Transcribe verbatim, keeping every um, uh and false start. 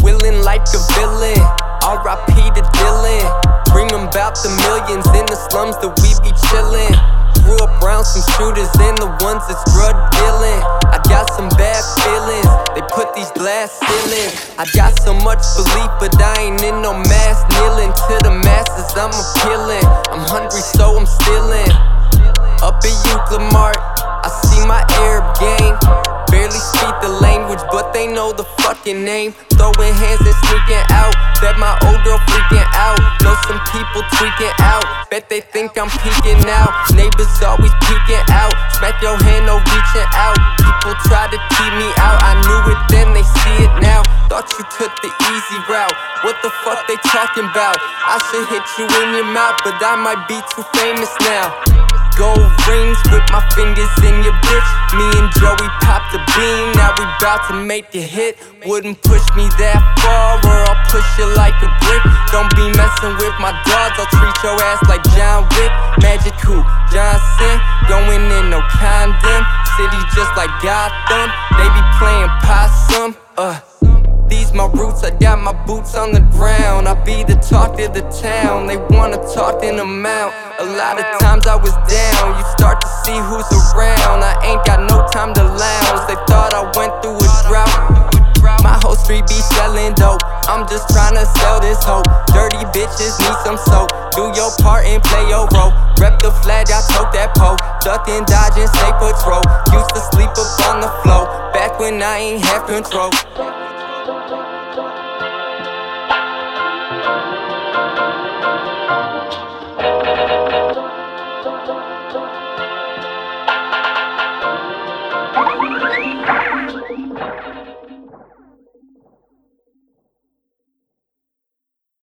Willin' like a villain, R I P to Dylan. Bring them bout the millions in the slums that we be chillin'. Grew up round some shooters and the ones that's drug dealing. I got some bad feelings, they put these glass ceilings. I got so much belief, but I ain't in no mass kneeling. To the masses, I'm appealing. I'm hungry, so I'm stealing. Up in Euclid Mart, I see my Arab gang. Barely speak the language, but they know the fucking name. Throwing hands and sneaking out. Bet my old girl freaking out. Know some people tweaking out. Bet they think I'm peeking out. Neighbors always peeking out. Smack your hand, no reaching out. People try to keep me out. I knew it then, they see it now. Thought you took the easy route. What the fuck they talking about? I should hit you in your mouth, but I might be too famous now. Gold rings with my fingers in your bitch. Me and Joey popped a bean, now we bout to make a hit. Wouldn't push me that far or I'll push you like a brick. Don't be messing with my dogs, I'll treat your ass like John Wick. Magical Johnson, going in no condom. City just like Gotham, they be playing possum. Uh, these my roots, I got my boots on the ground. I be the talk of the town, they wanna talk in amount. A lot of times I was down, you start to see who's around. I ain't got no time to lounge, they thought I went through a drought. My whole street be selling dope, I'm just tryna sell this hope. Dirty bitches need some soap, do your part and play your role. Rep the flag, I tote that pole, duck and dodge and stay patrol. Used to sleep up on the floor, back when I ain't have control.